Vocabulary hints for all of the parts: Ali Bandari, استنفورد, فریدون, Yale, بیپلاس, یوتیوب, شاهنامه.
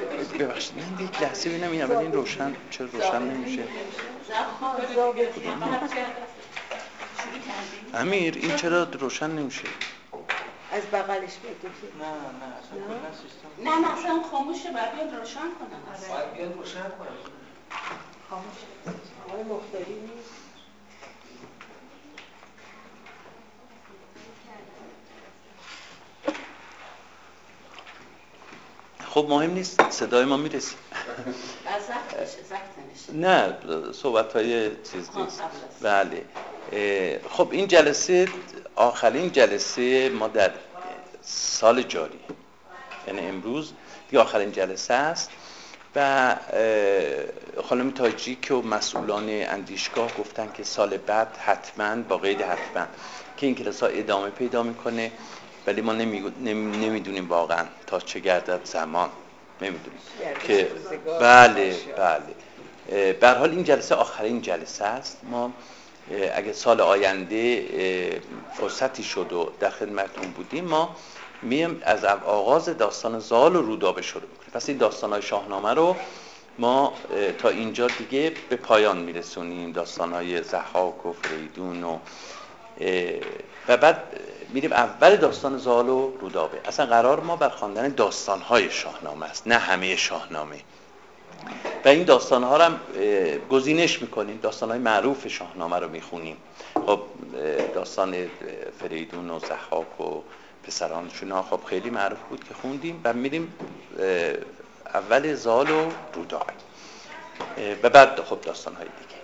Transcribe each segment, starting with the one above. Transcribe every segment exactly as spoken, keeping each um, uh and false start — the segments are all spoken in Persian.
ببخشید من یک لحظه بینم این اول این روشن چرا روشن نمیشه؟ امیر این چرا روشن نمیشه؟ از بغلش بگو. نه نه نه نه اصلا خاموشه، باید بیاد روشن کنم. باید بیاد روشن کنم. خاموشه. آقای مختاری نیست. خب مهم نیست صدای ما میرسید. نه صحبت‌های چیز نیست. بله. خب این جلسه آخرین جلسه ما در سال جاری، یعنی امروز دیگه آخرین جلسه است و خانم تاجی که مسئولان اندیشگاه گفتن که سال بعد حتما با قید حتما که این کلاس‌ها ادامه پیدا میکنه، ولی ما نمیدونیم واقعا تا چه گردد زمان، نمیدونیم که بله بله به هر حال این جلسه آخرین جلسه است. ما اگه سال آینده فرصتی شد و در خدمتتون بودیم، ما میایم از آغاز داستان زال و رودابه شروع میکنیم. پس این داستان‌های شاهنامه رو ما تا اینجا دیگه به پایان میرسونیم، داستان‌های ضحاک و فریدون و و بعد میریم اول داستان زال و رودابه. اصلا قرار ما بر خواندن داستان‌های شاهنامه است، نه همه شاهنامه، و این داستان‌ها رو هم گزینش می‌کنیم، داستان‌های معروف شاهنامه رو می‌خونیم. خب داستان فریدون و ضحاک و پسرانشون ها خب خیلی معروف بود که خوندیم و میریم اول زال و رودابه و بعد خب داستان‌های دیگه.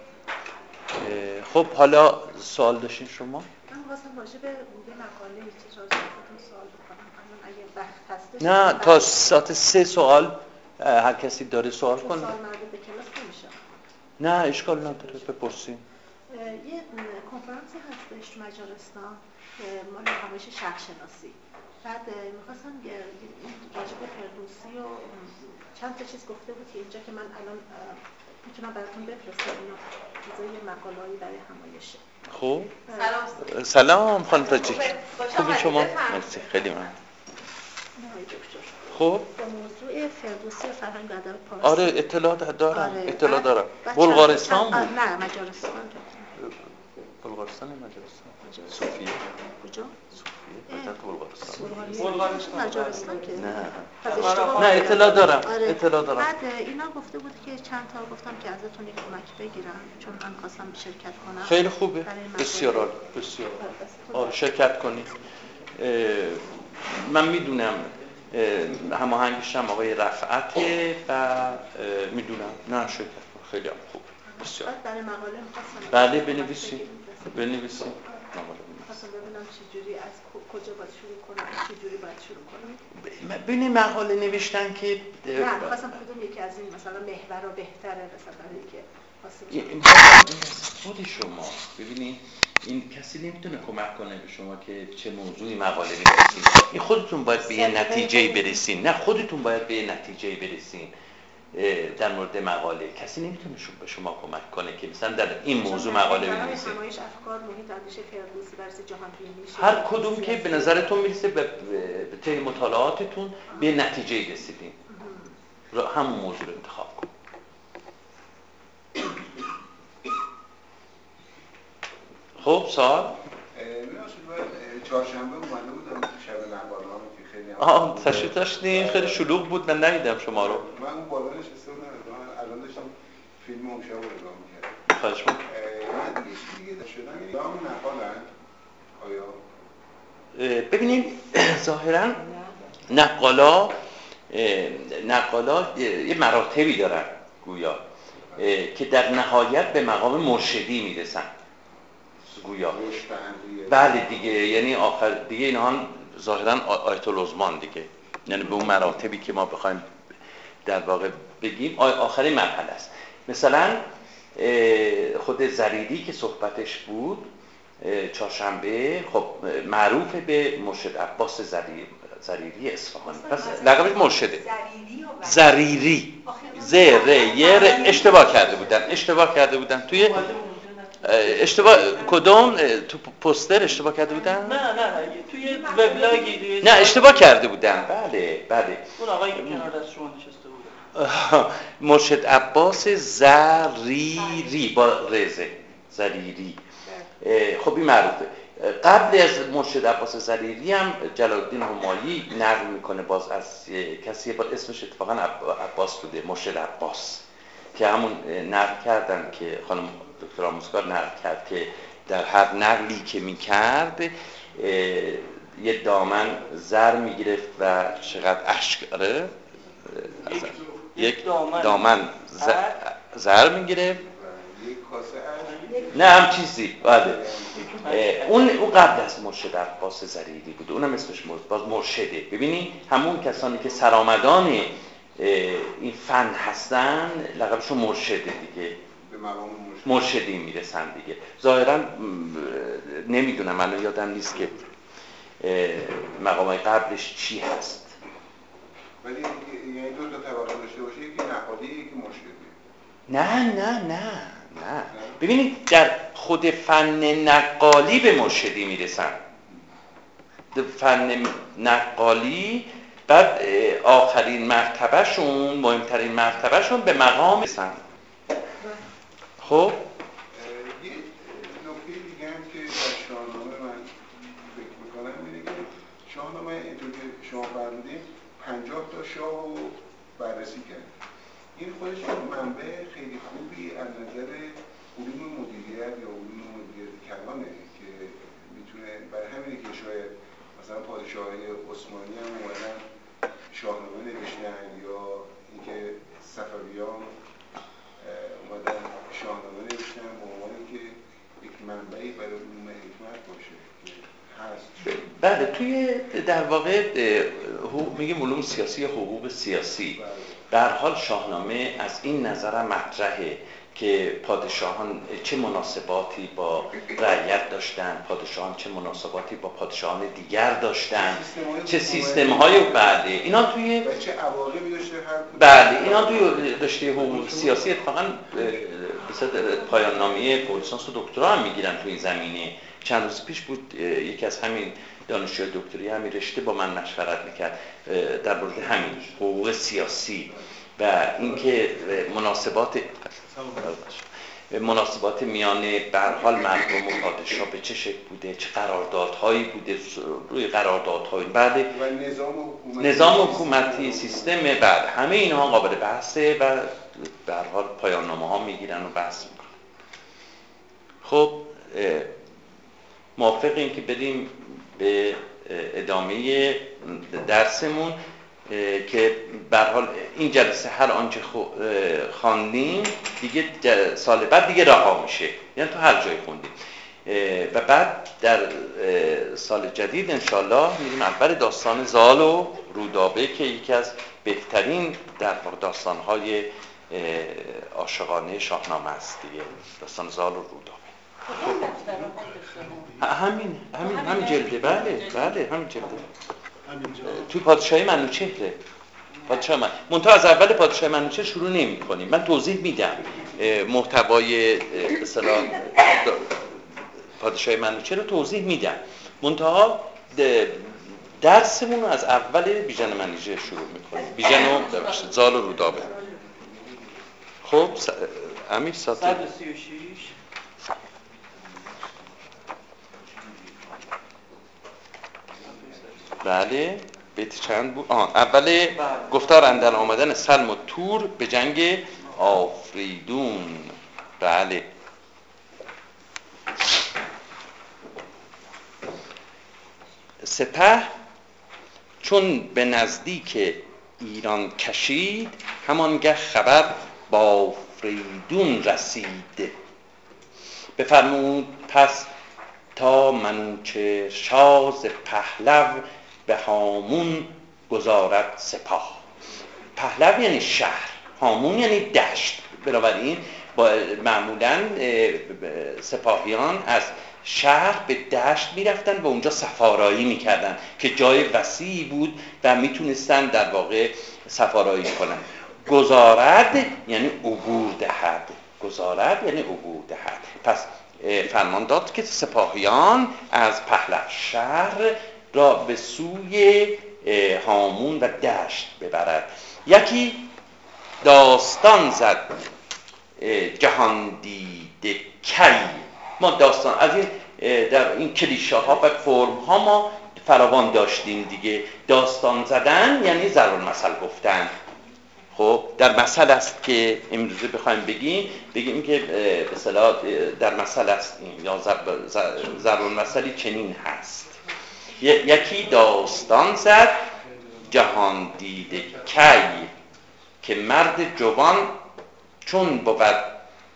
خب حالا سوال داشتین شما؟ من واسه باشه به یه مقاله چیز راجع بهتون سوال بکنم. اگه وقت هستش نه تا ساعت سه سوال هر کسی داره سوال کنه. سوال مربوط به کلاس نمیشه. نه اشکال نداره بپرسین. یه کنفرانسی هستش مجارستان مال حواشی شرق شناسی. بعد می‌خواستم راجع به فردوسی و چند تا چیز گفته بود که اینجا که من الان میتونم براتون بفرستم اینا چیزای مقاله‌ای برای همایشه. خوب سلام سلام خانم تاجیک، خوبی شما؟ مرسی خیلی ممنون. خب موضوع فردوسی و فرهنگ و ادب پارس. آره اطلاعات دارم. آره. اطلاع دارم. بلغارستان بود؟ نه مجارستان. بلغارستان یا مجارستان؟ صوفیه. کجا؟ صوفیه. بعد بلغارستان. بلغارستان مجارستان که نه. نه اطلاع دارم. آره. اطلاع دارم. بعد اینا گفته بود که چند تا گفتم که ازتون یک کمک بگیرم چون من خواستم شرکت کنم. خیلی خوبه. بسیار عالی. بسیار. آره شرکت کنید. من میدونم هماهنگش هم آقای رفعته و میدونم نه شکر خیلی هم خوب بسیار. برای مقاله می‌خواستم بله بنویسید بنویسید مقاله می‌خواستم ببینم چه جوری از کجا باید شروع کنم، چه جوری باید شروع کنم. ببین مقاله نوشتن که نه می‌خواستم خودم یکی از این مثلا محور رو بهتره مثلا اینکه خود شما ببینید این کسی نمیتونه کمک کنه به شما که چه موضوعی مقاله بنویسید. این خودتون باید به یه نتیجه‌ای برسین. نه خودتون باید به یه نتیجه‌ای برسین در مورد مقاله. کسی نمیتونه به شما کمک کنه که مثلا در این موضوع مقاله بنویسید. همایش افکار محیط اندیشه فردوسی بررسی جهان هر کدوم که به نظرتون میرسه به طی مطالعاتتون به نتیجه‌ای رسیدین. همون موضوع رو انتخاب کنید. خب سال من چهارشنبه اومده بودم شب نهبالام که خیلی آها تشریف داشتین خیلی شلوغ بود من ندیدم شما رو. من اون بالا نشستم من الان داشتم فیلم اون شب رو نگاه می‌کردم. خواهش می‌کنم. من دیگه دیگه شدن اینا نقالن آیا ببینید ظاهرا نقالا نقالا یه مراتبی دارن گویا که در نهایت به مقام مرشدی میرسن. گویا بله دیگه یعنی آخر دیگه اینها هم ظاهرا آیت العظمان دیگه، یعنی به اون مراتبی که ما بخوایم در واقع بگیم آخرین مرحله است. مثلا خود زریدی که صحبتش بود چهارشنبه خب معروف به مرشد عباس زریدی زریری اصفهانی، پس لقبش مرشده. زریری زره یره اشتباه کرده بودن اشتباه کرده بودن توی اشتباه کدوم تو پوستر اشتباه کرده بودن؟ نه نه نه توی وبلاگی نه اشتباه کرده بودن. بله بله اون آقایی که کنار دست شما نشسته بود مرشد عباس زریری با رزه زریری، خب این معروفه. قبل از مرشد عباس زریری هم جلال‌الدین همایی نقل میکنه باز از کسی با اسمش اتفاقا عباس بوده، مرشد عباس، که همون نقل کردن که خانم دکتر آموزگار نقل کرد که در هر نقلی که میکرد یه دامن زر میگرفت و چقدر اشک آره یک دامن, دامن زر, زر میگرفت نه هم چیزی بله. اون اون قبل از مرشد عباس زریری بود، اونم اسمش باز مرشده. ببینی همون کسانی که سرآمدان این فن هستن لقبشون مرشده دیگه، به مقام مرشدی میرسن دیگه. ظاهرا نمیدونم، الان یادم نیست که مقامای قبلش چی هست، ولی یعنی دو تا طبقه داشته باشه، یکی نقادی یکی مرشدی. نه نه نه نه ببینید در خود فن نقالی به مرشدی میرسن، فن نقالی بعد آخرین مرتبهشون مهمترین مرتبهشون به مقام میرسن. خب یه نکته دیگه هم که در شاهنامه من فکر میکنم اینه که شاهنامه اینطور که شما فرمودید پنجاه تا شاه رو بررسی کرد. این خودش منبع خیلی خوبی از نظر علوم مدیریت یا علوم مدیریت کلانه که میتونه، برای همینه که شاید مثلا پادشاهی عثمانی هم اومدن شاهنامه نوشتن، یا اینکه صفویان اومدن شاهنامه نوشتن به عنوان که یک منبعی برای علوم حکمت باشه که هست. بله توی در واقع میگیم علوم سیاسی، حقوق سیاسی، در حال شاهنامه از این نظر مطرحه که پادشاهان چه مناسباتی با رعیت داشتن، پادشاهان چه مناسباتی با پادشاهان دیگر داشتن، چه سیستم‌های بعده اینا توی و چه عواقبی داشته هر بعد اینا توی رشته حقوق سیاسی. اتفاقاً به پایان نامه فوق‌لیسانس و دکترا هم میگیرن توی زمینه. چند روز پیش بود یکی از همین دانشجوی دکتری همین رشته با من مشورت میکرد در مورد همین حقوق سیاسی و اینکه مناسبات مناسبات میان به هر حال مردم و پادشاه به چه شکل بوده، چه قراردادهایی بوده، روی قراردادهای بعد نظام حکومتی نظام حکومتی سیستم بعد همه اینها قابل بحثه و به هر حال پایان نامه ها میگیرن و بحث میکنن. خب موافقیم که بریم به ادامه درسمون که به هر حال این جلسه هر آنچه خواندیم دیگه سال بعد دیگه رها میشه، یعنی تو هر جای خوندیم و بعد در سال جدید انشالله میریم اول داستان زال و رودابه که یکی از بهترین در داستان‌های عاشقانه شاهنامه است دیگه، داستان زال و رودابه. همین همین همین جلده بله بله همین جلده توی پادشاهی منوچهره. پادشاه من منتها از اول پادشاهی منوچهر شروع نمی کنیم، من توضیح میدم محتوای به اصطلاح پادشاهی منوچهر رو توضیح میدم، منتها درسمون رو از اول بیژن منوچهر شروع میکنیم، بیژن و زال و رودابه. خب امیر ساتی بله بیت چند بود؟ آه اول گفتار اندر آمدن سلم و تور به جنگ آفریدون. بله سپه چون به نزدیک ایران کشید همانگه خبر با آفریدون رسید، بفرمود پس تا منوچهر شاز پهلو به هامون گذارد سپاه. پهلو یعنی شهر، هامون یعنی دشت، بنابراین معمولاً سپاهیان از شهر به دشت میرفتن و اونجا سفارایی میکردن که جای وسیعی بود و میتونستن در واقع سفارایی کنن. گذارد یعنی عبور دهد، گذارد یعنی عبور دهد. پس فرمان داد که سپاهیان از پهلو شهر را به سوی هامون و دشت ببرد. یکی داستان زد جهان دیده کری. ما داستان از این در این کلیشه ها و فرم ها ما فراوان داشتیم دیگه. داستان زدن یعنی ضرب المثل گفتن. خب در مثل است که امروزه بخوایم بگیم بگیم که به اصطلاح در مثل است یا ضرب المثلی چنین هست: یکی داستان زد جهان دیده کی، که مرد جوان چون بود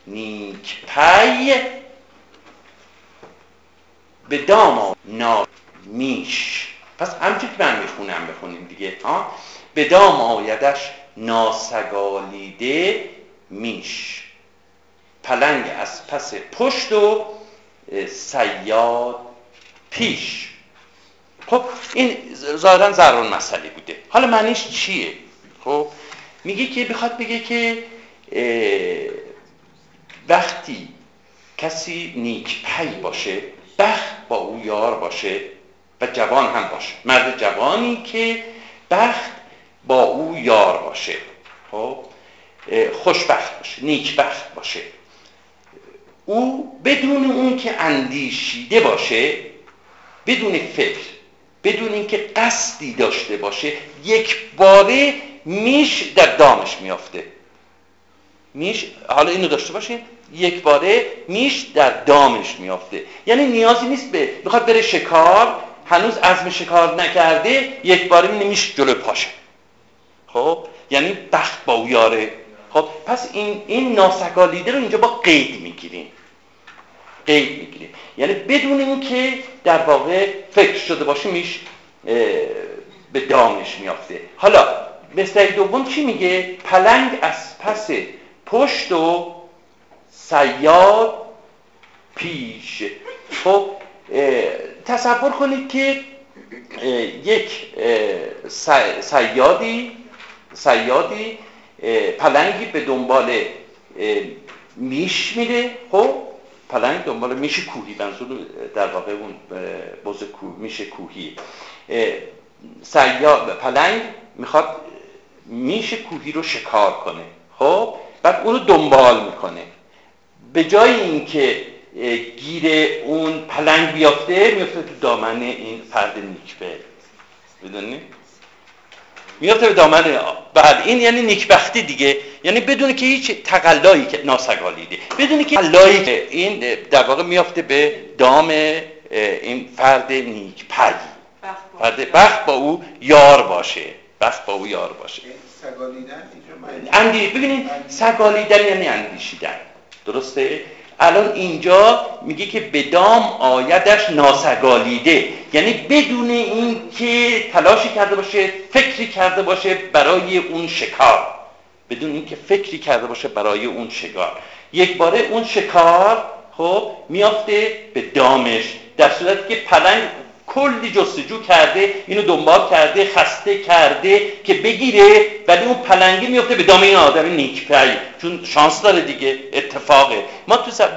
نیک پی، به دام نامیش. پس همچنین که من میخونم بخونیم دیگه ها. به دام آیدش ناسگالیده میش، پلنگ از پس پشت و صیاد پیش. خب این ظاهرا ضرب المثلی بوده. حالا معنیش چیه؟ خب میگه که بخواد بگه که وقتی کسی نیک پی باشه، بخت با او یار باشه و جوان هم باشه، مرد جوانی که بخت با او یار باشه، خب خوشبخت باشه، نیکبخت باشه، او بدون اون که اندیشیده باشه، بدون فکر، بدون اینکه قصدی داشته باشه، یک باره میش در دامش میافته. میش، حالا اینو داشته باشه، یک باره میش در دامش میافته، یعنی نیازی نیست به بخواد بره شکار، هنوز عزم شکار نکرده، یک باره میش جلو پاشه. خب یعنی بخت با او یاره. خب پس این این ناسگالیده رو اینجا با قید میگیریم. قید میگیریم یعنی بدون اینکه در واقع فکر شده باشه میش به دامش میافته. حالا مثل دوم چی میگه؟ پلنگ از پس پشت و صیاد پیش. خب تصور کنید که یک صیادی صیادی پلنگی به دنبال میش میره. خب پلنگ دنبال میش کوهی، منظور در واقع اون بز میش کوهی. صیاد پلنگ میخواد میش کوهی رو شکار کنه. خب بعد اون رو دنبال میکنه، به جای اینکه گیر اون پلنگ بیافته، میافته تو دامن این فرد نیکبخت. بدونی؟ میافته به دامن. بله این یعنی نیکبختی دیگه، یعنی بدون که هیچ تقلایی که ناسگالیده، بدون که تقلایی که این در واقع میافته به دام این فرد نیکپی، فرد بخت با او یار باشه، بخت با او یار باشه. سگالیدن اینجا اندی ببینید، سگالیدن یعنی اندیشیدن. درسته؟ الان اینجا میگه که به دام آیدش ناسگالیده، یعنی بدون این که تلاشی کرده باشه، فکری کرده باشه برای اون شکار، بدون این که فکری کرده باشه برای اون شکار، یک باره اون شکار خب میافته به دامش، در صورتی که پلنگ کلی جستجو کرده، اینو دنبال کرده، خسته کرده که بگیره، ولی اون پلنگی میفته به دام این آدم نیک‌پی، چون شانس داره دیگه، اتفاقه. ما تو سب...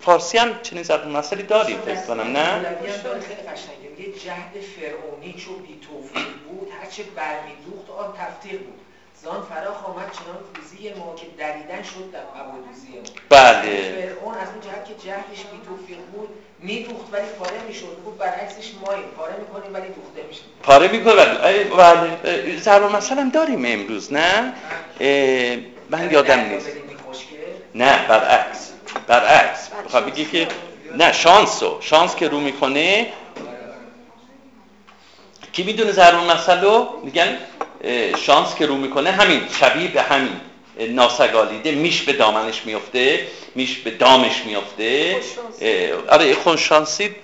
فارسی هم چنین ضرب المثلی داریم فکر کنم، نه؟ خیلی قشنگه، میگه جهد فرعونی چون بی توفیق بود، هرچه برمیدوخت آن تفتیق بود، زان فراخ آمد چنان روزی ما که دریدن شد در قبادوزی ما. بله فرعون از اون جهت که جهدش بی توفیق بود میدوخت ولی پاره میشد، بود برعکسش ماییم پاره میکنیم ولی دوخته میشد، پاره میکنیم ولی بله. ضرب المثل هم داریم امروز، نه؟ من یادم نیست. نه برعکس، برعکس بخواه بگی که نه شانسو شانس که رو میکنه. کی میدونه ضرب المثل رو؟ میگن شانس که رو میکنه همین شبیه به همین ناسگالیده، میش به دامنش میفته، میش به دامش میفته. آره خوششانسی.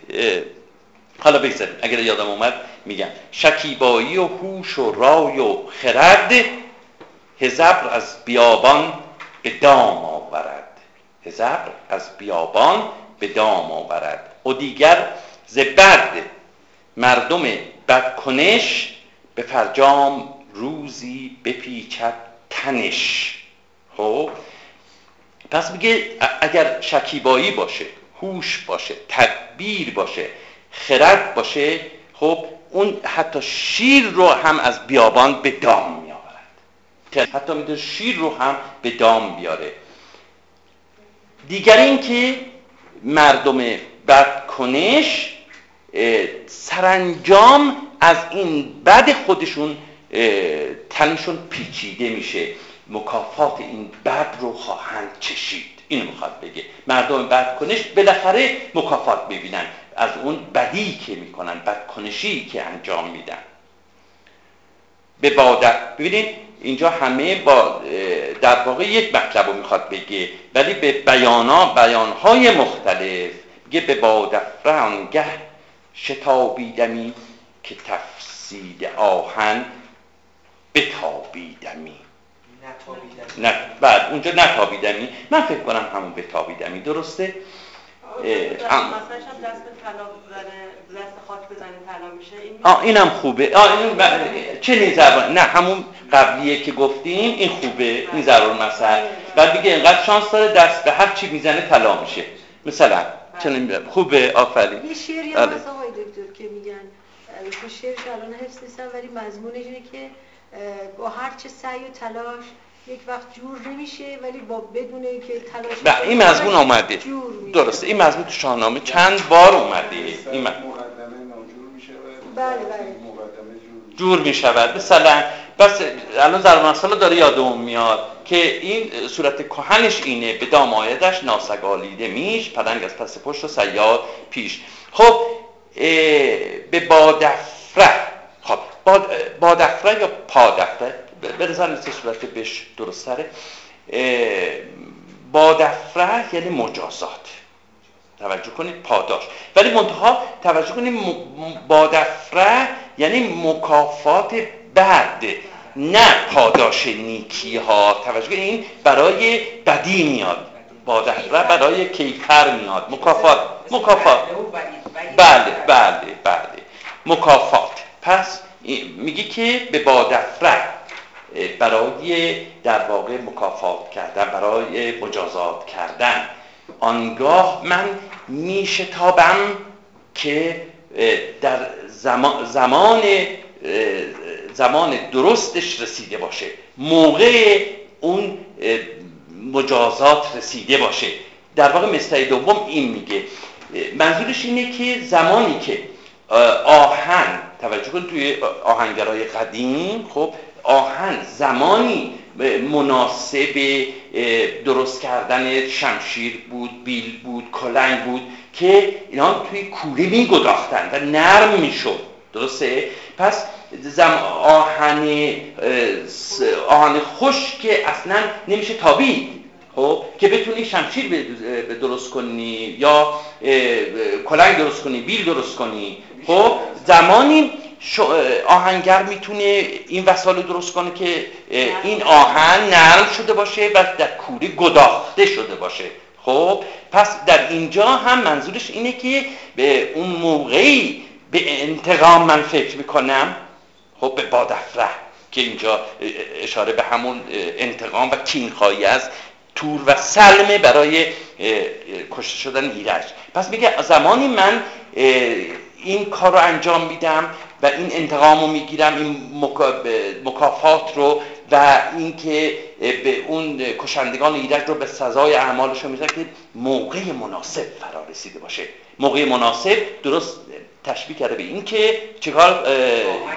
حالا بگذاریم، اگر یادم اومد میگم: شکیبایی و هوش و رای و خرد، هزبر از بیابان به دام آورد، هزبر از بیابان به دام آورد. و دیگر ز برد مردم بدکنش، به فرجام روزی بپیچد تنش. خب پس میگه اگر شکیبایی باشه، هوش باشه، تدبیر باشه، خرد باشه، خب اون حتی شیر رو هم از بیابان به دام میآورد. حتی میتونه شیر رو هم به دام بیاره. دیگر این که مردم بدکنش سرانجام از این بد خودشون تنشون پیچیده میشه، مکافات این بد رو خواهند چشید. اینو میخواد بگه مردم بدکنش بالاخره مکافات میبینن از اون بدی که میکنن، بدکنشی که انجام میدن. به بادت ببینید اینجا همه با در واقع یک مطلب رو میخواد بگه، ولی به بیانا بیانهای مختلف میگه. به بادفره آنگه شتابیدمی که تفسید آهن بتابیدمی، نتابیدمی، نه بعد اونجا نتابیدمی، من فکر کنم همون بتابیدمی درسته. ام مثلا شب دست به طلا بزنه، دست خاک بزنه طلا میشه. این آ اینم خوبه. آ این ب... چه زبان، نه همون قبلیه که گفتیم. این خوبه، این ضرور مثلا. بعد میگه اینقدر شانس داره دست به هر چی میزنه طلا میشه مثلا. چنین خوبه، آفرین. یه شعر یا مثلا آقای دکتر که میگن که شعرش الان حفظ نیستم، ولی مضمونش اینه که با هر چه سعی و تلاش یک وقت جور نمیشه، ولی با بدون اینکه تلاش. این مضمون اومده درسته، این مضمون تو شاهنامه چند بار اومده. این مقدمه ناجور میشه، بله بله مقدمه جور میشه. مثلا بس الان در مثلا داره یادم میاد که این صورت کهنش اینه: به دام آیدش ناسگالیده میش، پدنگ از پس پشت و صیاد پیش. خب به بادفره، خب باد بادفره یا پادفره برزن نیسته صورت بهش درست تره. بادفره یعنی مجازات، توجه کنید، پاداش. ولی منتها توجه کنید، بادفره یعنی مکافات بد، نه پاداش نیکی ها. توجه کنید، این برای بدی میاد، بادفره برای کیفر میاد، مکافات، مکافات، بله بله بله مکافات. پس میگه که به بادفره برای در واقع مکافات کردن، برای مجازات کردن. آنگاه من میشتابم که در زمان زمان, زمان درستش رسیده باشه، موقع اون مجازات رسیده باشه. در واقع مصرع دوم این میگه، منظورش اینه که زمانی که آهن، توجه کن توی آهنگرای قدیم، خب آهن زمانی مناسب درست کردن شمشیر بود، بیل بود، کلنگ بود که اینا توی کوله می‌گداختن و نرم می‌شد، درسته؟ پس زم آهن آهن خشک اصلا نمیشه تابید، خب که بتونی شمشیر درست کنی یا کلنگ درست کنی، بیل درست کنی. خب زمانی آهنگر میتونه این وسایل رو درست کنه که این آهن نرم شده باشه و در کوره گداخته شده باشه. خب پس در اینجا هم منظورش اینه که به اون موقعی به انتقام من فکر میکنم، خب به بادفره، که اینجا اشاره به همون انتقام و کینخواهی از تور و سلمه برای کشته شدن ایرج. پس میگه زمانی من این کار رو انجام میدم و این انتقام رو میگیرم، این مکافات رو، و اینکه به اون کشندگان ایرج رو به سزای اعمالش رو میزن که موقع مناسب فرا رسیده باشه. موقع مناسب درست تشبیه کرده به این که چکار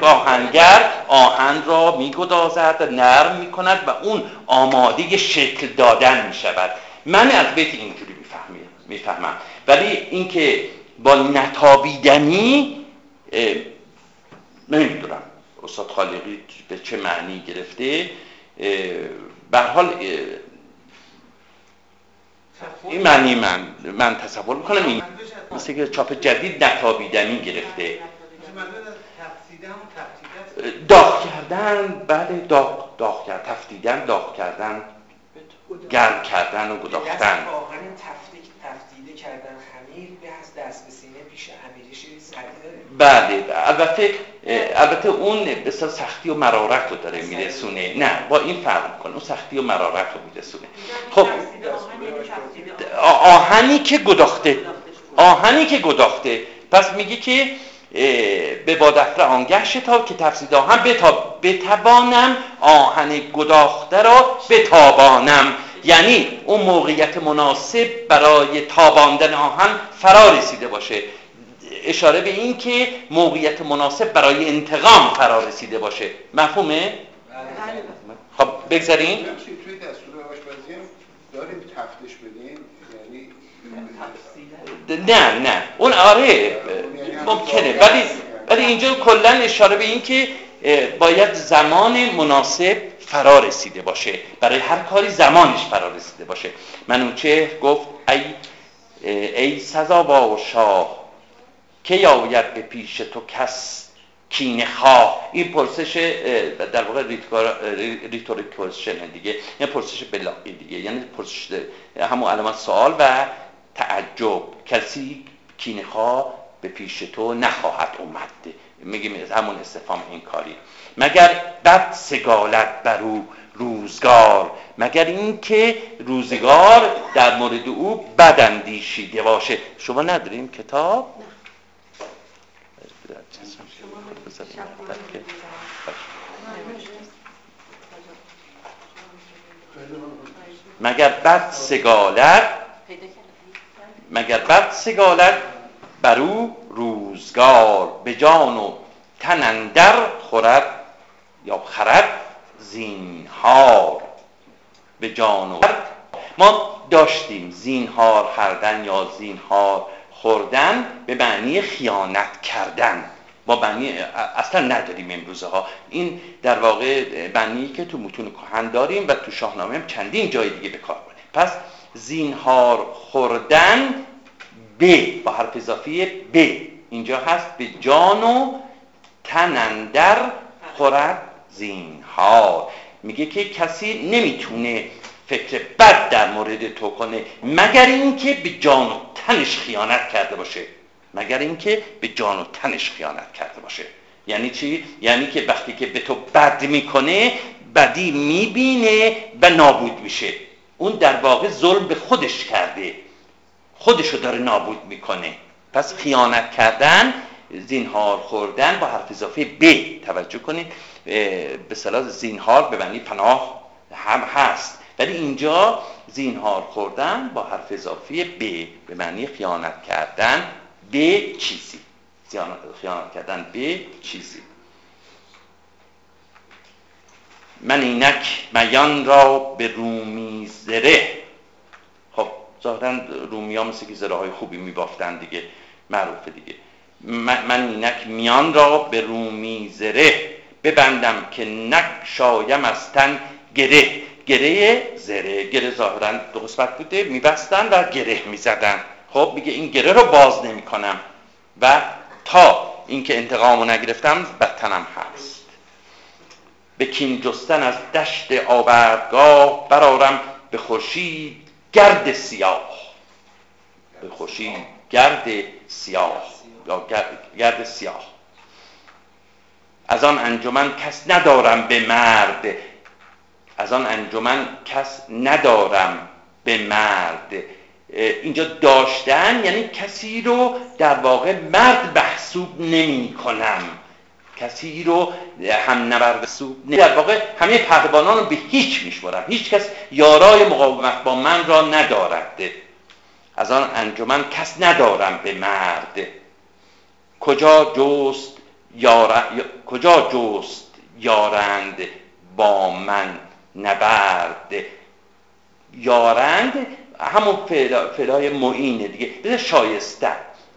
آهنگر آهن را میگدازد و نرم میکند و اون آماده شکل دادن میشود. من از بیت اینجوری میفهمم. ولی اینکه با نتابیدنی نمیدونم استاد خالقی به چه معنی گرفته. به هر حال این معنی من من تصور میکنم این مثل که چاپ جدید نتابیدنی گرفته، داغ کردن، بله داغ داغ کردن، تفدیدن، داغ کردن، گرم کردن و گداختن. کردن خمیر به از دست به سینه پیش امیرش سردی داره. بله البته البته اون به سختی و مرارت رو داره میرسونه، نه با این فرق کنه، اون سختی و مرارت رو میرسونه. خب آهنی که گداخته، آهنی که گداخته. پس میگه که به بادافر آنگه شتاب که تفسیدا هم بتوانم آهن گداخته را بتابانم، یعنی اون موقعیت مناسب برای تاباندن آهن فرا رسیده باشه، اشاره به این که موقعیت مناسب برای انتقام فرا رسیده باشه. مفهومه؟ خب بگذاریم توی دستور آشپزی داریم تفتش بدیم، یعنی نه نه اون آره ممکنه، ولی ولی اینجا کلا اشاره به این که باید زمان مناسب فرا رسیده باشه، برای هر کاری زمانش فرا رسیده باشه. منوچهر گفت ای ای سزاوار شاه که یاید به پیش تو کس کینه خواه. این پرسش در واقع ریتوریک کوئسشن دیگه، یعنی پرسش بلاغی دیگه، یعنی پرسش همون علامت سوال و تعجب. کسی کینه خواه به پیش تو نخواهد اومد، میگیم از همون استفهام این کاری. مگر بد سگالت بر او روزگار، مگر اینکه روزگار در مورد او بد اندیشیده باشه. شما نداریم کتاب؟ نه. مگر بد سگالت مگر بد سگالت بر او روزگار، به جان و تن اندر خورد یا خرد زینهار. به جان و ما داشتیم زینهار خردن یا زینهار خوردن به معنی خیانت کردن، ما معنی اصلا نداریم امروزه ها. این در واقع معنی که تو متون کهن داریم و تو شاهنامه هم چندین جای دیگه به کار بره. پس زینهار خوردن به با حرف اضافی به اینجا هست، به جان و تن اندر خورد زینهار. میگه که کسی نمیتونه فکر بد در مورد تو کنه مگر اینکه به جان و تنش خیانت کرده باشه، مگر اینکه به جان و تنش خیانت کرده باشه. یعنی چی؟ یعنی که وقتی که به تو بد میکنه بدی میبینه و نابود میشه، اون در واقع ظلم به خودش کرده، خودشو داره نابود میکنه. پس خیانت کردن، زینهار خوردن با حرف اضافه به، توجه کنید به صلاح زینهار به معنی پناه هم هست، ولی اینجا زینهار خوردن با حرف اضافه به به معنی خیانت کردن به چیزی، خیانت کردن به چیزی. من اینک میان را به رومی زره. خب ظاهرا رومی ها مثل که زره های خوبی میبافتن دیگه، معروفه دیگه. من اینک میان را به رومی زره ببندم که نک شایم از تن گره. گره زره، گره ظاهرا دو قسمت بوده، میبستن و گره میزدن. خب میگه این گره رو باز نمی کنم و تا اینکه انتقامو نگرفتم بر تنم هست. به کین جستن از دشت آوردگاه برارم به خورشید گرد سیاه. به خورشید گرد سیاه یا گرد سیاه. از آن انجمن کس ندارم به مرد. از آن انجمن کس ندارم به مرد. اینجا داشتن یعنی کسی رو در واقع مرد محسوب نمی کنم، کسی رو هم نبرد محسوب نمی کنم، در واقع همه پهلوانان رو به هیچ می شمارم، هیچ کس یارای مقاومت با من را ندارد. از آن انجمن کس ندارم به مرد. کجا جست یار... کجا جست یارند با من نبرد. یارند همون فعلای معینه دیگه، مثل شایستن،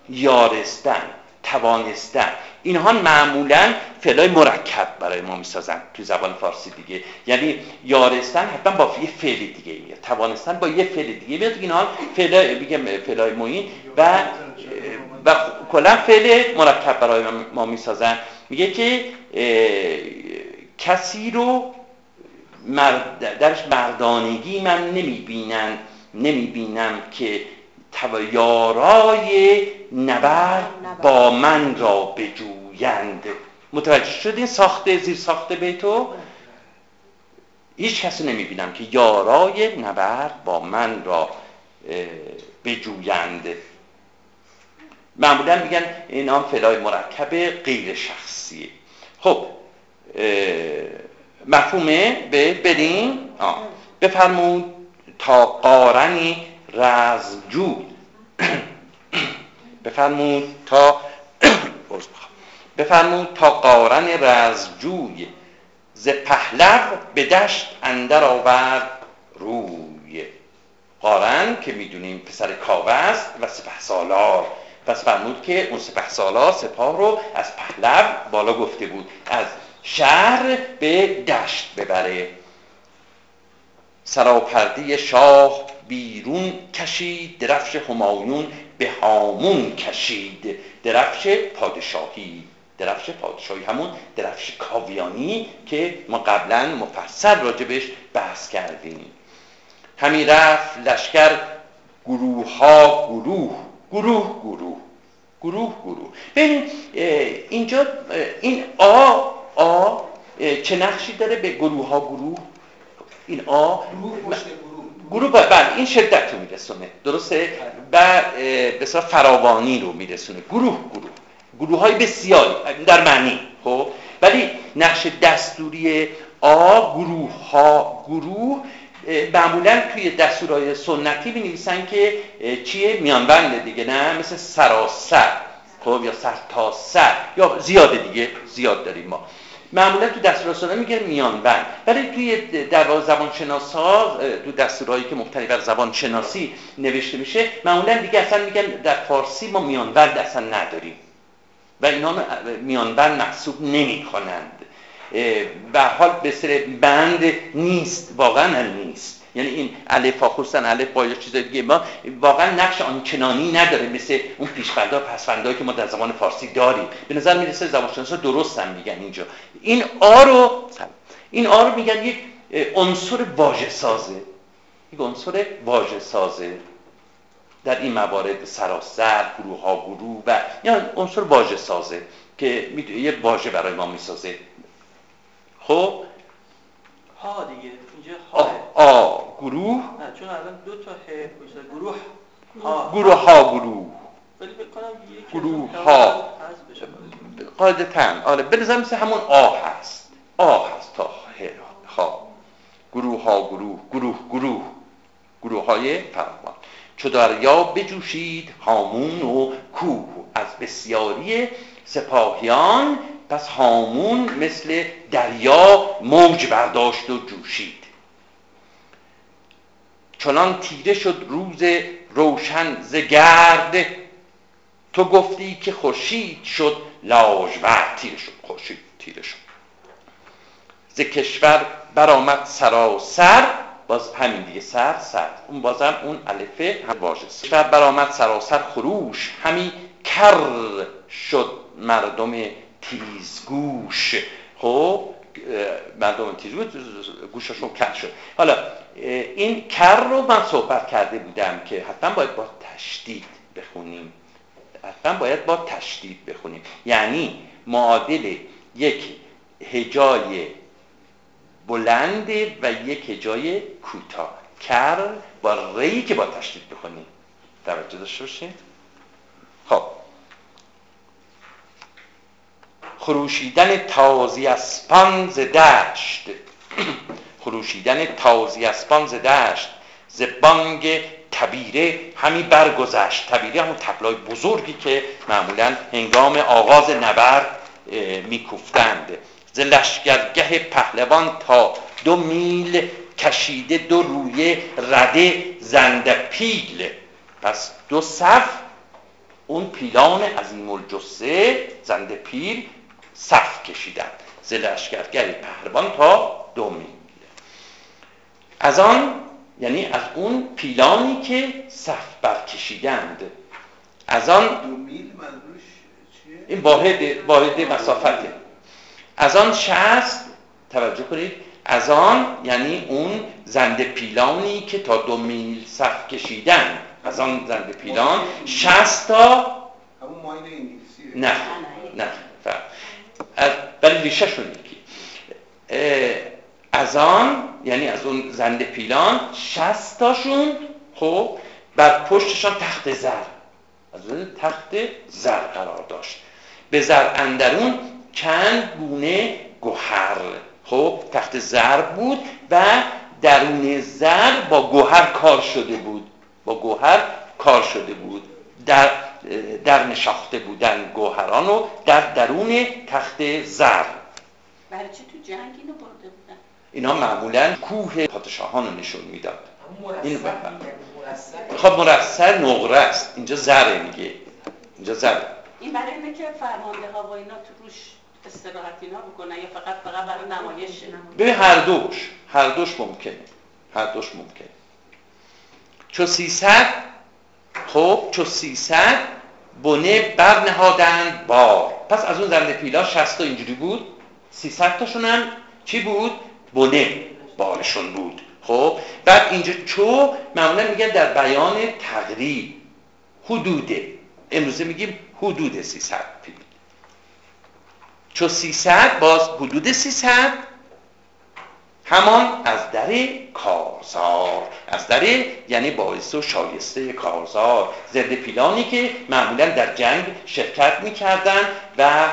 یارستن، توانستن، اینها معمولا فعلای مرکب برای ما میسازن تو زبان فارسی دیگه، یعنی یارستن حتما با یه فعل دیگه میاد، توانستن با یه فعل دیگه میاد، اینها فعلای میگم فعلای معین و و کلا فعل مرکب برای ما میسازن. میگه که کسی رو مرد درش مردانگی من نمیبینن، نمیبینم که یارای نبرد با من را بجویند. متوجه شدین ساخته زیر ساخته بیتو؟ هیچ کسی نمیبینم که یارای نبرد با من را بجویند. معمولا میگن این هم فعلای مرکب غیر شخصیه. خب مفهومه به بریم. بفرمود تا قارنی رزمجوی بفرمود تا بفرمود تا قارن رزمجوی ز پهلو به دشت اندر آورد روی. قارن که میدونیم پسر کاوه است و سپه سالار، پس فرمود که اون سپه سالار سپاه رو از پهلو بالا گفته بود از شهر به دشت ببره. سراپرده شاه بیرون کشید درفش همایون به هامون کشید. درفش پادشاهی، درفش پادشاهی همون درفش کاویانی که ما قبلا مفصل راجبش بحث کردیم. همی رفت لشکر گروه ها گروه گروه گروه گروه گروه. ببین اینجا این آ آ چه نقشی داره به گروه ها گروه؟ این آ گروه بر این شدت رو میرسونه، درسته؟ بر بسیار فراوانی رو میرسونه. گروه گروه گروه های بسیاری در معنی. خب ولی نقش دستوری آ گروه ها گروه معمولا توی دستورهای سنتی می‌نویسن که چیه میانبنده دیگه، نه مثل سراسر خب یا سر تا سر یا زیاده دیگه، زیاد داریم ما. معمولا تو دستورهای سنتی میگن میانبند، ولی توی در زبان شناسا تو دستورهایی که مبتنی بر زبان شناسی نوشته میشه معمولا دیگه اصلا میگن در فارسی ما میانبند اصلا نداریم و اینا میانبند محسوب نمی‌کنند. به حال به سر بند نیست، واقعا نیست. یعنی این الف ها خصوصا الف با یا چیزای دیگه ما واقعا نقش آنچنانی نداره مثل اون پیشفندا پسفندایی که ما در زبان فارسی داریم. به نظر میرسه زبانشناسا درست هم میگن اینجا. این آ رو این آ رو میگن یک عنصر واژه سازه، یک عنصر واژه سازه در این موارد سراسر گروه ها گروه و یعنی عنصر واژه سازه که یه واژه برای ما میسازه. خب ها دیگه اینجا ها آ گروه، نه چون الان دو تا ه گذاشته گروه ها گروه ها گروه، ولی فکر کنم یک گروه ها قاعدتاً آره به نظر میسه همون آ هست، آ هست تا ها گروه ها گروه گروه گروه گروه های فراوان. چو دریا بجوشید هامون و کوه از بسیاری سپاهیان، پس هامون مثل دریا موج برداشت و جوشید. چنان تیره شد روز روشن ز گرد، تو گفتی که خورشید شد لاژورد. تیره شد خورشید، تیره شد ز کشور برآمد سراسر. باز همین دیگه سر سر اون بازم اون الفه هم واژه است. کشور برآمد سراسر خروش، همی کر شد مردم تیزگوش. خب مردم تیزگوش گوششون کر شد. حالا این کر رو من صحبت کرده بودم که حتما باید با تشدید بخونیم، حتما باید با تشدید بخونیم. یعنی معادل یک هجای بلند و یک هجای کوتاه. کر با ری که با تشدید بخونیم، توجه داشته باشید. خب خروشیدن تازی اسپان ز دشت، خروشیدن تازی اسپان ز دشت ز بانگ تبیره همی برگذشت. تبیره همون تبلای بزرگی که معمولا هنگام آغاز نبرد میکوفتند. ز لشگرگه پهلوان تا دو میل کشیده دو روی رده زنده پیل. پس دو صف اون پیلان عظیم الجثه زنده پیل صف کشیدن. ز لشکرگه پهلوان تا دو میل. از آن یعنی از اون پیلانی که صف برکشیدند. از آن دو میل منظورش چیه؟ این واحد واحد مسافته. از آن شصت، توجه کنید، از آن یعنی اون زنده پیلانی که تا دو میل صف کشیدند. از آن زنده پیلان شصت تا همون ماین انگلیسیه. نه نه فهم. ولی ریشه‌شون یکی. از آن یعنی از اون زنده پیلان شصت تاشون خب بر پشتشان تخت زر، از تخت زر قرار داشت. به زر اندرون چند گونه گوهر، خب تخت زر بود و درون زر با گوهر کار شده بود، با گوهر کار شده بود، در در نشاخته بودن گوهران و در درون تخت زر. برای چی تو جنگ اینو برده بودن؟ اینا معمولا کوه پادشاهان رو نشون میداد. اینو برده خب مرصع نقره است، اینجا زره میگه، اینجا زره. این برای اینه که فرمانده ها و اینا تو روش استراحت اینا بکنن یا فقط فقط برای نمایش؟ ببین هر دوش، هر دوش ممکنه، هر دوش ممکنه. چو سیصد خب چو سیصد بنه برنهادند بار. پس از اون زرد پیلا شصت تا اینجوری بود، سیصد تاشون هم چی بود؟ بنه بارشون بود. خب بعد اینجا چو معمولا میگن در بیان تقریب حدوده، امروزه میگیم حدود سیصد پیل. چو سیصد باز حدود سیصد همان از در کارزار، از در یعنی باعث و شایسته کارزار، زرد پیلانی که معمولا در جنگ شرکت میکردن و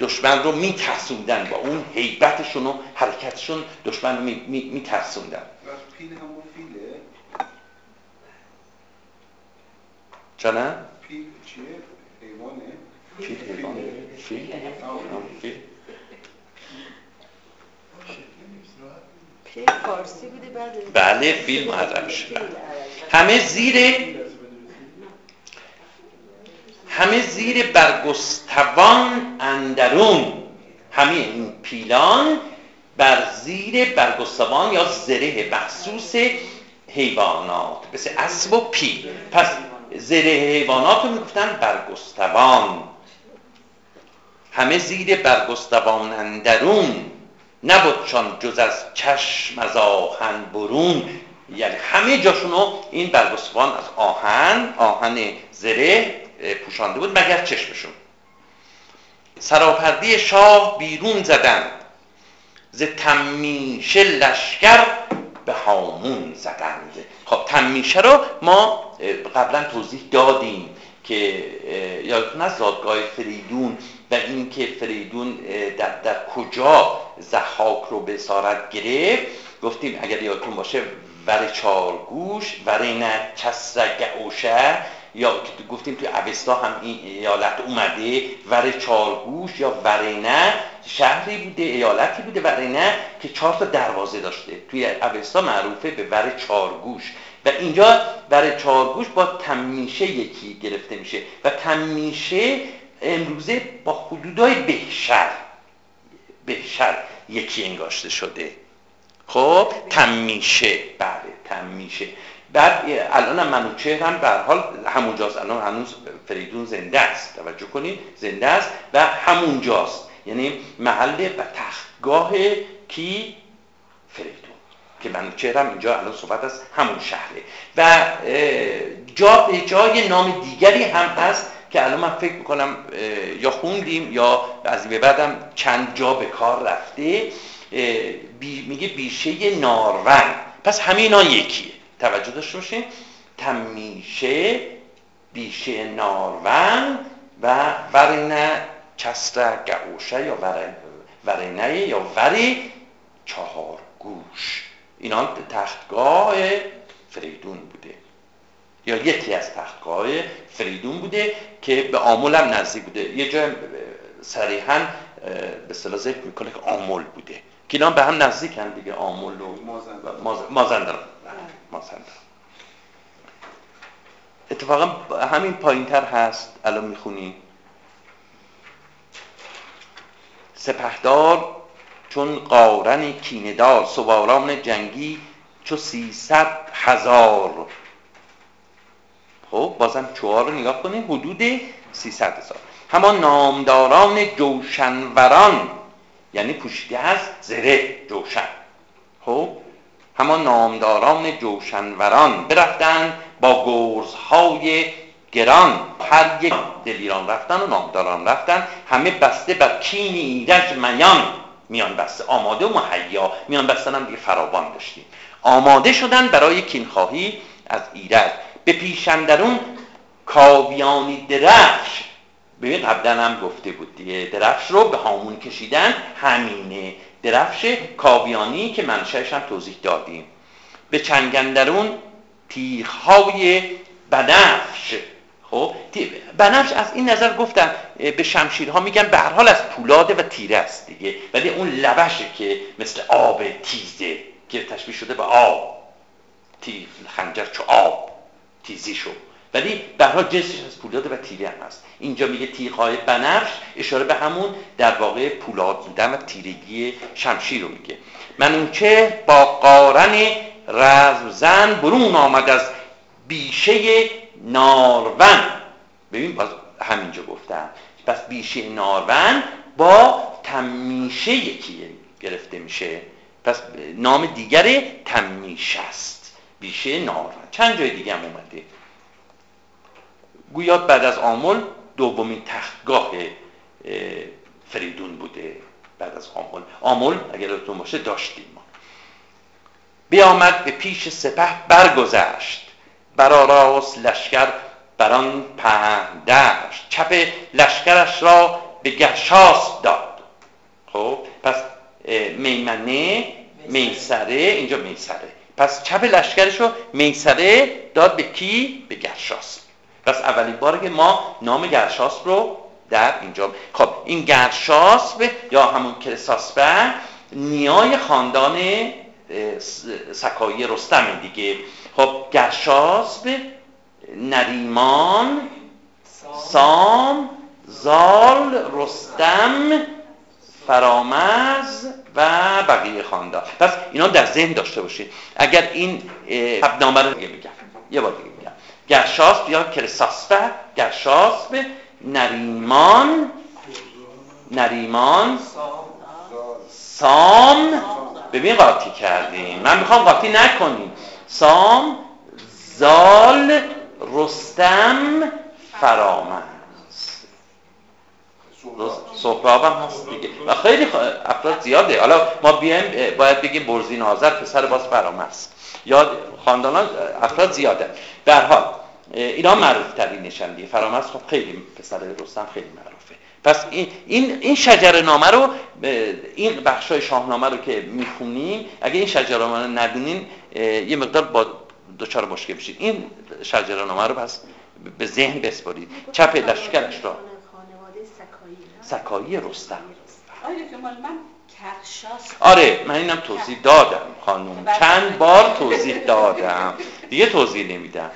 دشمن رو میترسوندن با اون هیبتشون و حرکتشون، دشمن رو میترسوندن. پیل همون فیله؟ چنه؟ پیل چیه؟ حیوانه؟ پیل حیوانه؟ فیل؟ فیل؟ فارسی بوده بعد. بله فیلم معرفی شده. همه زیر همه زیر برگستوان اندرون، همه این پیلان بر زیر برگستوان یا زره مخصوص حیوانات، مثل اسب و پیل. پس زره حیوانات رو میگفتن برگستوان. همه زیر برگستوان اندرون نبود چون جز از چشم از آهن برون، یعنی همه جاشونو این برگستوان از آهن، آهن زره پوشانده بود مگر چشمشون. سراپرده شاه بیرون زدند، ز تمیشه لشکر به هامون زدند. خب تمیشه رو ما قبلا توضیح دادیم که یادتون از زادگاه فریدون و این که فریدون در, در کجا زحاک رو به اسارت گرفت. گفتیم اگر یادتون باشه ور چارگوش ورینه چسرگعوشه، یا که گفتیم توی اوستا هم این ایالت اومده، ور چارگوش یا ورینه شهری بوده، ایالتی بوده ورینه که چهار تا دروازه داشته، توی اوستا معروفه به ور چارگوش و اینجا ور چارگوش با تمیشه یکی گرفته میشه و تمیشه امروزه با حدودای بهشر، بهشر یکی انگاشته شده. خب تمیشه، بله تمیشه. بعد الان هم منوچهر هم به هر حال همونجاست، الان هنوز فریدون زنده است، توجه کنید زنده است و همونجاست، یعنی محل و تختگاه کی؟ فریدون، که منوچهر هم اینجا الان صحبت از همون شهره و جا به جای نام دیگری هم هست که الان من فکر میکنم یا خوندیم یا از به بعدم چند جا به کار رفته، بی میگه بیشه نارون. پس همه اینا یکیه، توجه داشته باشین. تمیشه، بیشه نارون و ورنه چسته گعوشه یا ورنه یا وری چهار گوش، اینا تختگاه فریدون بوده یا یکی از تختگاه فریدون بوده که به آمل هم نزدیک بوده. یه جای صریحاً به اصطلاح ذکر میکنه که آمل بوده که اینا به هم نزدیک هم دیگه، آمل و مازندران. مازندران اتفاقا همین پایین‌تر هست، الان میخونی سپهدار چون قارن کیندار، سواران جنگی چو سیصد هزار. خب بازم چوها رو نگاه کنید، حدود سیصد هزار. همان نامداران جوشنوران، یعنی پوشیده از زره جوشن. خب همان نامداران جوشنوران برفتند با گرزهای گران. هر یک دلیران رفتن و نامداران رفتن، همه بسته بر کین ایرج میان، میان بسته آماده و مهیا. میان بستن هم دیگه فراوان داشتیم، آماده شدن برای کینخواهی از ایرج. به پیشندرون کاویانی درفش، ببین قبلا هم گفته بود دیگه، درفش رو به هامون کشیدن همینه، درفش کاویانی که منشأش هم توضیح دادیم. به چنگندرون تیغ‌های بنفش. خب بنفش از این نظر گفتم به شمشیرها میگن، به هر حال از پولاده و تیره است دیگه، ولی اون لبشه که مثل آب تیزه که تشبیه شده به آب، تیز خنجر چو آب تیزی شو، ولی به هر حال جنسش از پولاده و تیره هم هست. اینجا میگه تیغ‌های بنفش، اشاره به همون در واقع پولاد بودن و تیرگی شمشیر رو میگه. منوچه با قارن رزمزن برون آمد از بیشه نارون. ببین باز همینجا گفتم، پس بیشه نارون با تمیشه یکیه گرفته میشه، پس نام دیگر تمیشه است بیشه نارون. چند جای دیگه هم اومده گویا بعد از آمل دومین تختگاه فریدون بوده. بعد از آمل، آمل اگر یادتون باشه داشتیم ما. بیامد به پیش سپه برگذشت، براراست لشکر بران پهندش، چپ لشکرش را به گرشاس داد. خب پس میمنه میسره، اینجا میسره، پس چپ لشکرش رو میسره داد به کی؟ به گرشاس. پس اولین باره که ما نام گرشاس رو در اینجا. خب این گرشاس یا همون کرساسبه نیای خاندان سکایی رستم دیگه. خب گرشاسب، نریمان، سام، زال، رستم، فرامرز و بقیه خاندان. پس اینا در ذهن داشته باشید. اگر این شبنامه رو دیگه بگم، یه بار دیگه بگم، گرشاسب یا کرساسبه، گرشاسب، نریمان، نریمان، سام، ببین قاطی کردیم، من میخوام قاطی نکنیم، سام، زال، رستم، فرامرز، سهراب هم هست دیگه و خیلی افراد زیاده. حالا ما بیایم باید بگیم برزین آذر پسر باز فرامرز، یا خاندانان افراد زیاده. به هر حال اینا معروف ترینشن دیگه، فرامرز خب خیلی پسر رستم خیلی معروفه. پس این این این شجره نامه رو، این بخشای شاهنامه رو که میخونیم اگه این شجره نامه رو ندونین یه مقدار با دوچار مشکل میشید. این شجره نامه رو پس به ذهن بسپارید. چپ لشکرش را خانواده سکایی رستم. آره که مال من کرشاس. آره من اینم توضیح دادم خانم، چند بار توضیح دادم دیگه، توضیح نمیدم.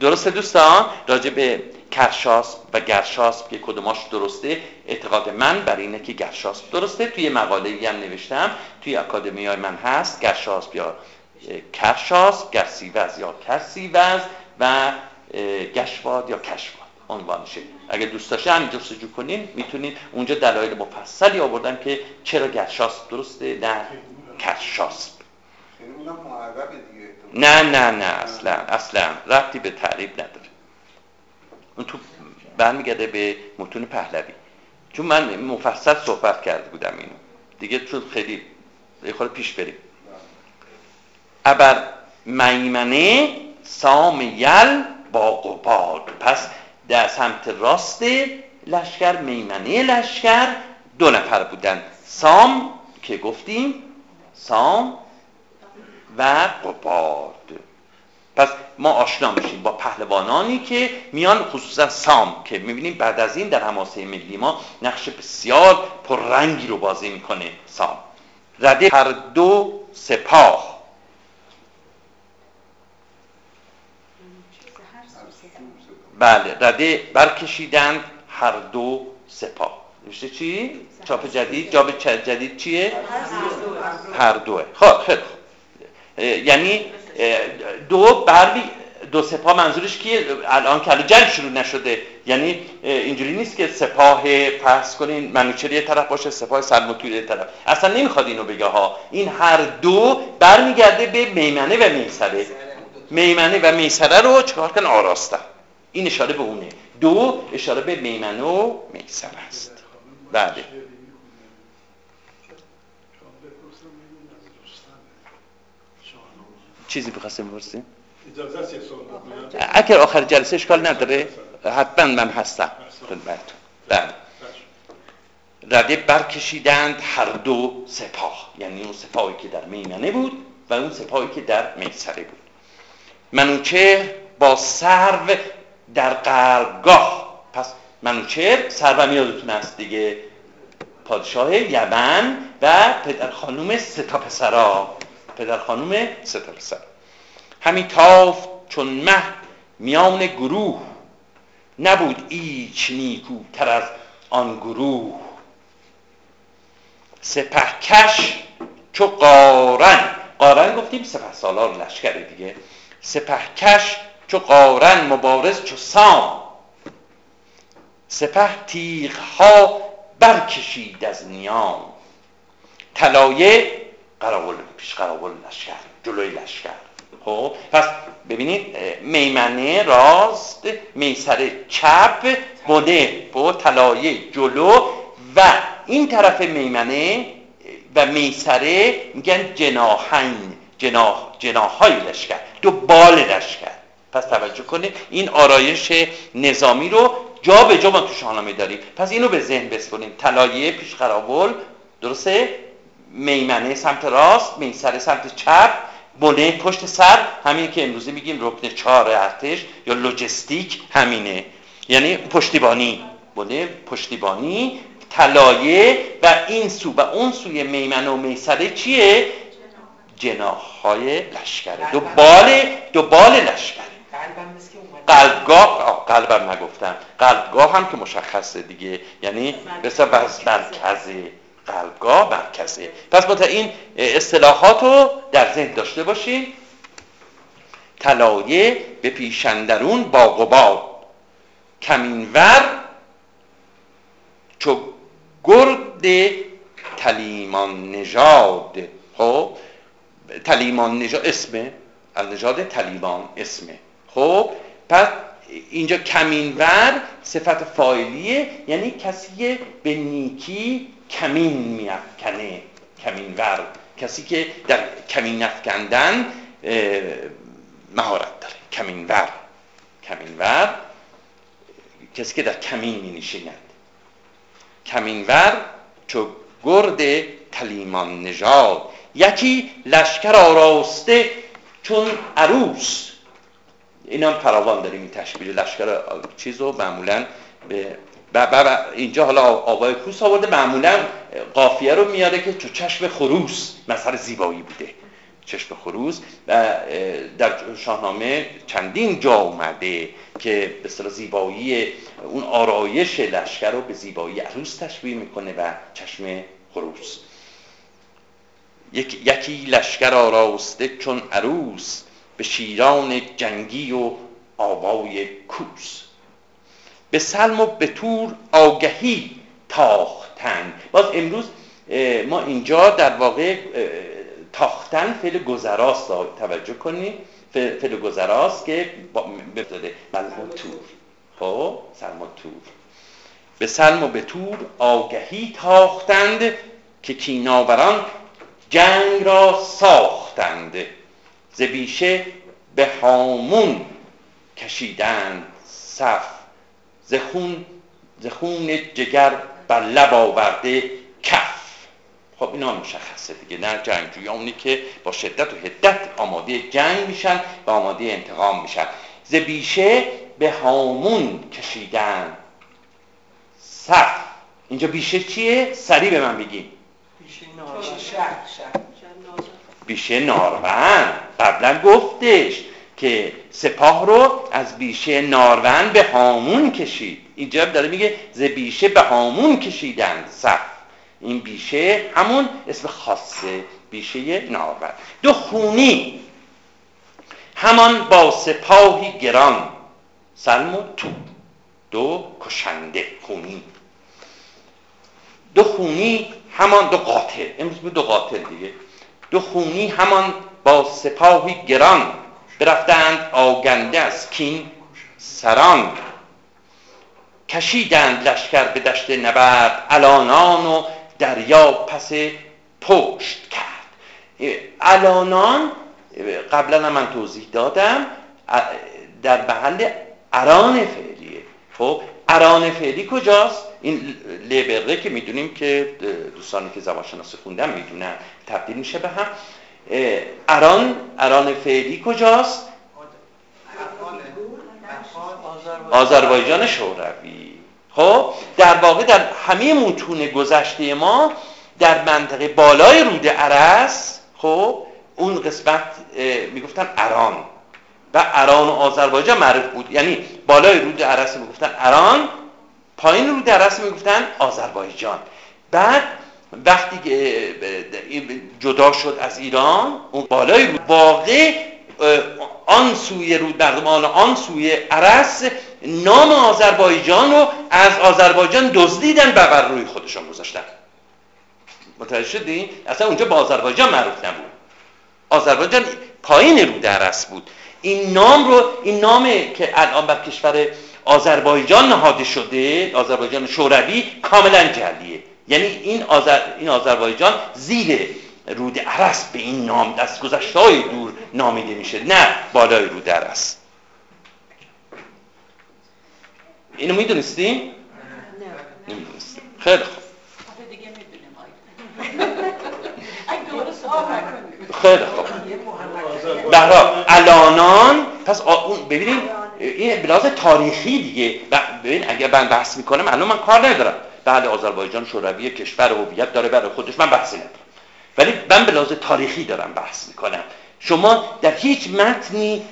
درسته دوستان؟ راجع به کرشاسب و گرشاسب که کدوماش درسته، اعتقاد من بر اینه که گرشاسب درسته. توی مقاله‌ای هم نوشتم، توی اکادمیای من هست، گرشاسب یا کرشاسب، گرسیوز یا کرسیوز و گشواد یا کشواد عنوانشه. اگه دوست داشته هم جستجو کنین میتونین، اونجا دلایل مفصلی آوردم که چرا گرشاسب درسته نه کرشاسب. نه نه نه اصلا اصلا ربطی به تعریب نداره، اون تو برمیگرده به متون پهلوی، چون من مفصل صحبت کرده بودم اینو دیگه، چون خیلی خود پیش بریم. ابر میمنه سام یل با قباد، پس در سمت راست لشکر، میمنه لشکر دو نفر بودن، سام که گفتیم، سام و قباد. پس ما آشنا میشیم با پهلوانانی که میان، خصوصا سام که میبینیم بعد از این در حماسه ملی ما نقش بسیار پررنگی رو بازی میکنه سام. رده هر دو سپاه، بله رده برکشیدند هر دو سپاه. نوشته چی؟ چاپ جدید، چاپ جدید چیه؟ هر دوه. خب خیلی خب، یعنی دو بروی دو سپاه، منظورش کیه؟ الان که الان جنگ شروع نشده، یعنی اینجوری نیست که سپاه پس کنین منوچهر یه طرف باشه سپاه سلموتوی یه طرف، اصلا نمیخواد اینو بگه ها. این هر دو برمیگرده به میمنه و میسره، میمنه و میسره رو چکار کن؟ آراستن. این اشاره به اونه، دو اشاره به میمنه و میسره است. بله چیزی بخواستم بپرسیم؟ اجازه است صحبت کنم؟ اگر آخر جلسه اشکال نداره حتما من هستم خدمتتون. بله. رده برکشیدند هر دو سپاه، یعنی اون سپاهی که در میمنه بود و اون سپاهی که در میسره بود. منوچهر با سرو در قرارگاه. پس منوچهر سرو یادتون هست دیگه، پادشاه یمن و پدر خانوم سه تا پسرا، پدر خانوم سه تا پسر. همی تافت چون مه میان گروه، نبود ایچ نیکوتر از آن گروه. سپهکش چو قارن، قارن گفتیم سپه سالار لشکر دیگه، سپهکش چو قارن مبارز چو سام، سپه تیغ ها برکشید از نیام. طلایه قراول، پیش قراول لشکر، جلوی لشکر. خب پس ببینید میمنه راست، میسره چپ، بنه با طلایه جلو و این طرف میمنه و میسره میگن جناحین، جناح، جناحای لشکر، دو بال لشکر. پس توجه کنید این آرایش نظامی رو جا به جا ما تو شاهنامه داریم، پس اینو به ذهن بسپریم. طلایه پیش قراول، درسته، میمنه سمت راست، میسره سمت چپ، بنه پشت سر، همین که امروزه میگیم رکن چهار ارتش یا لوجستیک همینه، یعنی پشتیبانی. بنه پشتیبانی، طلایه و این سو و اون سوی میمنه و میسره چیه؟ جناح‌های لشکره، دو بال، دو بال لشکره. قلبگاه، قلبم نگفتم، قلبگاه هم که مشخصه دیگه، یعنی بسیار بس مرکزه، قلبگاه مرکزه. پس با این اصطلاحات رو در ذهن داشته باشیم. طلایه به پیشندرون با قباد، کمینور چو گرد تلیمان نژاد. خب تلیمان نژاد اسمه، النژاد تلیمان اسمه. خب پس اینجا کمینور صفت فاعلیه، یعنی کسی به نیکی کمین میافکنه، کمینور، کسی که در کمین افکندن مهارت داره، کمینور. کمینور کسی که در کمین می‌نشیند. کمینور چو گرد تلیمان نژاد، یکی لشکر آراسته چون عروس. این هم فراوان داریم این تشبیه لشکر چیز رو، معمولا به با با با اینجا حالا آوای کوس آورده، معمولا قافیه رو میاره که چو چشم خروس، مثل زیبایی بوده چشم خروس و در شاهنامه چندین جا اومده که به اصطلاح زیبایی اون آرایش لشکر رو به زیبایی عروس تشبیه میکنه و چشم خروس. یک، یکی لشکر آراسته چون عروس، به شیران جنگی و آوای کوس. به سلم و به تور آگهی تاختن. باز امروز ما اینجا در واقع تاختن فعل گذراست، توجه کنید فعل گذراست که بفتاده سلم و تور. خب سلم و تور، به سلم و به تور آگهی تاختند، که کیناوران جنگ را ساختند. ز بیشه به هامون کشیدند صف، ز خون، ز خون جگر بر لب آورده کف. خب اینا مشخصه دیگه، نه جنگجویانی که با شدت و حدت آماده جنگ میشن و آماده انتقام میشن. ز بیشه به هامون کشیدند صف. اینجا بیشه چیه؟ سریع به من بگی. بیشه نارون، قبلا گفتش که سپاه رو از بیشه نارون به هامون کشید. اینجا داره میگه ز بیشه به هامون کشیدند صف. این بیشه همون اسم خاصه، بیشه نارون. دو خونی همان با سپاهی گران، سلم و تور، دو کشنده خونی. دو خونی همان، دو قاتل، امروز بود دو قاتل دیگه. دو خونی همان با سپاهی گران، برفتند آگنده از کین سران. کشیدند لشکر به دشت نبرد، الانان و دریا پس پشت کرد. الانان قبلا هم من توضیح دادم در محل اران فعلیه. خب اران فعلی کجاست؟ این لبره که میدونیم که دوستانی که زبانشناسی خوندن میدونن تبدیل میشه به هم. اران اران فعلی کجاست؟ آذربایجان شوروی. خب در واقع در همه متون گذشته ما در منطقه بالای رود ارس، خب اون قسمت میگفتن اران و اران و آذربایجان معروف بود، یعنی بالای رود ارس میگفتن اران، پایین رود ارس میگفتن آذربایجان. بعد وقتی که جدا شد از ایران، اون بالای رود واقع آن سوی رود، مردمان آن سوی ارس نام آذربایجان رو از آذربایجان دزدیدن و بر روی خودشان گذاشتن. متوجه شدین؟ اصلا اونجا با آذربایجان معروف نبود، آذربایجان پایین رود ارس بود. این نام رو، این نامه که الان بر کشور آذربایجان نهاده شده، آذربایجان شوروی، کاملا جعلیه. یعنی این آذر این آذربایجان زیر رود ارس به این نام از گذشته‌های دور نامیده میشه، نه بالای رود ارس. اینو میدونستیم؟ نه نمیدونستیم. خیلی خوب. حتی دیگه میدونیم آید. اگه دوباره سوال کنیم. خیلی خوب. بهرحال الانان پس اون ببینید این بلاز تاریخی دیگه. ببین اگه من بحث میکنم الان من کار ندارم. بعد آذربایجان شوروی کشور هویت داره برای خودش، من بحثی ندارم. ولی من بلاز تاریخی دارم بحث میکنم. شما در هیچ متنی،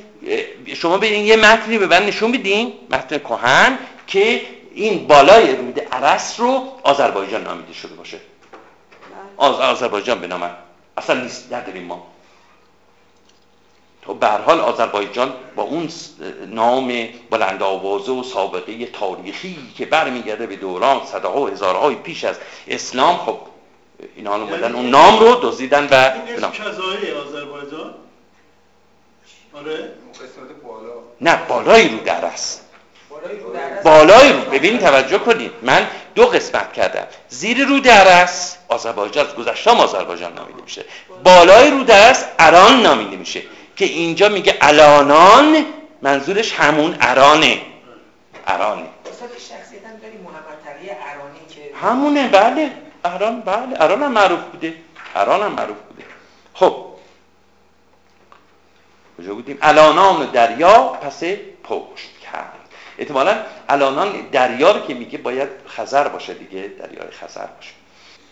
شما ببینید یه متنی به من نشون بدین، متن کهن که این بالای رود ارس رو آذربایجان نامیده شده باشه. آذربایجان به نام اصلا نیست، نداریم ما. تو به هر حال آذربایجان با اون نام بلند آوازه و سابقه تاریخی که برمیگرده به دوران صدها و هزارهای پیش از اسلام، خب اینا اومدن اون نام رو دزدیدن و به نام کذای آذربایجان. آره بالا. نه بالای رود ارس، بالای رود. ببینید توجه کنید، من دو قسمت کردم. زیر رود ارس آذربایجان از گذشته آذربایجان نامیده میشه، بالای رود ارس اران نامیده میشه که اینجا میگه الانان، منظورش همون ارانه. ارانه اصلا شخصیت هم داری، محمد تقی ارانی که همونه. بله اران، بله اران هم معروف بوده، اران هم معروف بوده. خب کجا بودیم؟ الانان دریا پس پشت کرد. احتمالاً الانان دریا رو که میگه باید خزر باشه دیگه، دریای خزر باشه.